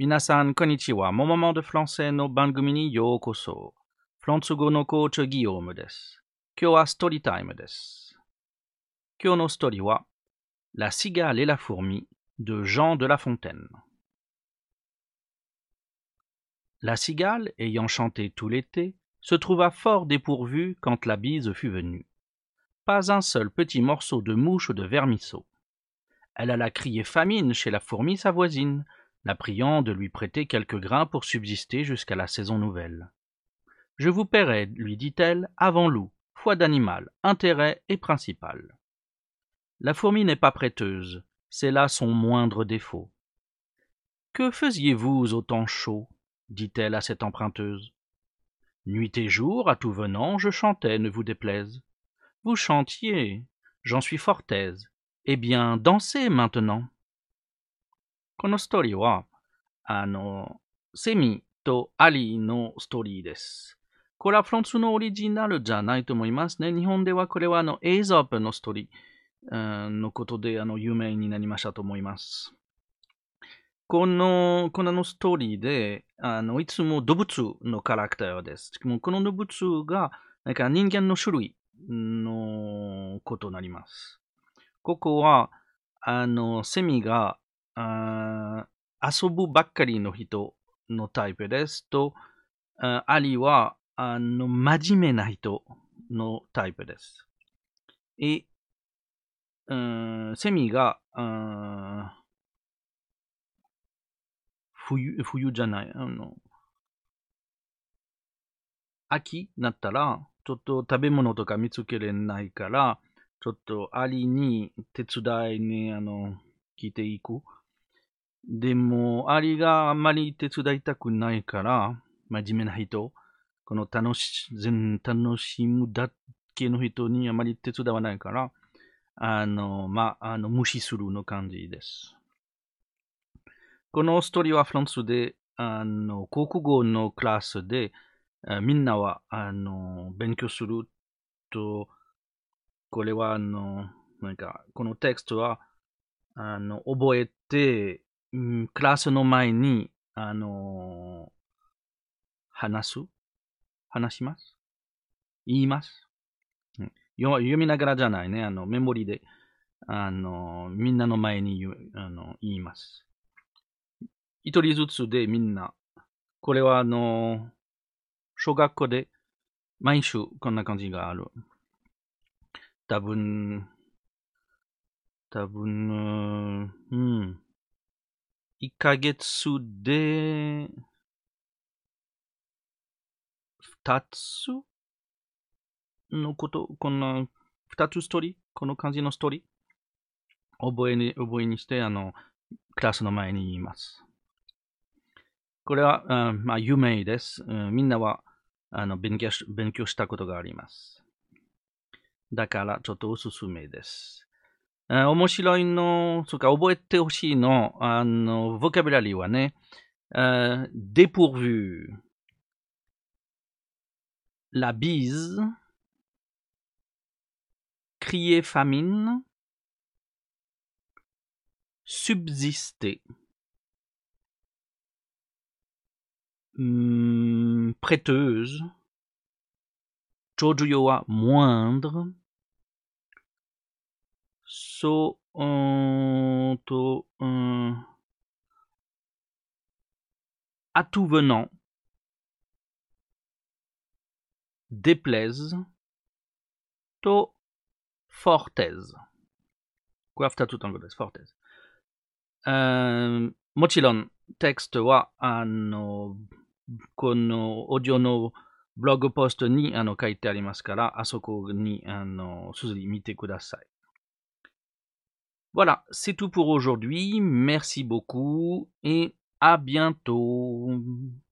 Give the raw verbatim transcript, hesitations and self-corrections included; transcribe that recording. Minasan konnichiwa, mon moment de français no bangumi ni yokoso. Frontsugo no coach Guillaume desu. Kyo wa story time desu. Kyo no story wa La Cigale et la Fourmi de Jean de La Fontaine. La cigale, ayant chanté tout l'été, se trouva fort dépourvue quand la bise fut venue. Pas un seul petit morceau de mouche ou de vermisseau. Elle alla crier famine chez la fourmi sa voisine, la priant de lui prêter quelques grains pour subsister jusqu'à la saison nouvelle. « Je vous paierai, lui dit-elle, avant loup, foi d'animal, intérêt et principal. » La fourmi n'est pas prêteuse, c'est là son moindre défaut. « Que faisiez-vous au temps chaud ?» dit-elle à cette emprunteuse. « Nuit et jour, à tout venant, je chantais, ne vous déplaise. »« Vous chantiez, j'en suis fort aise. Eh bien, dansez maintenant. » このストーリーは、あの、セミとアリのストーリーです。これはフランスのオリジナルじゃないと思いますね。日本ではこれはあのエイゾップのストーリーのことであの有名になりましたと思います。この、このストーリーで、あのいつも動物のキャラクターです。この動物がなんか人間の種類のことになります。ここは、あの、セミが遊ぶばっかりの人のタイプですと、アリはあの真面目な人のタイプです。え、セミが冬、冬じゃない、あの秋になったらちょっと食べ物とか見つけれないから、ちょっとアリに手伝いにあの来ていく。でも、アリがあまり手伝いたくないから、真面目な人、この楽し、楽しむだけの人にあまり手伝わないから、あの、まあ、あの無視するの感じです。このストーリーはフランスで、あの、国語のクラスで、みんなは、あの、勉強すると、これは、あの、なんか、このテクストは、あの、覚えて、クラスの前に、あの、話す話します言います、うん、読みながらじゃないね。あの、メモリで、あの、みんなの前に言う、あの、言います。一人ずつでみんな、これはあの、小学校で毎週こんな感じがある。多分、多分、うん。一ヶ月で、二つのこと、こんな、二つストーリー、この感じのストーリー、覚えに、覚えにして、あの、クラスの前に言います。これは、あまあ、有名です。みんなは、あの、勉強し、勉強したことがあります。だから、ちょっとおすすめです。面白いの、そうか、覚えてほしいの、あの、ボキャブラリーはね、dépourvu、la bise、crier famine、subsister、prêteuse、chōjūyō wa moindre、So, euh, to, euh, à tout venant, déplaise, to, fortez. Quoi, t'as tout en anglais, fortez. Euh, mochiron, texte wa, ano, kono, audio no, blog post ni, ano, kaite arimasu kara, asoko ni, ano, suzuri, mite kudasai.Voilà, c'est tout pour aujourd'hui. Merci beaucoup et à bientôt.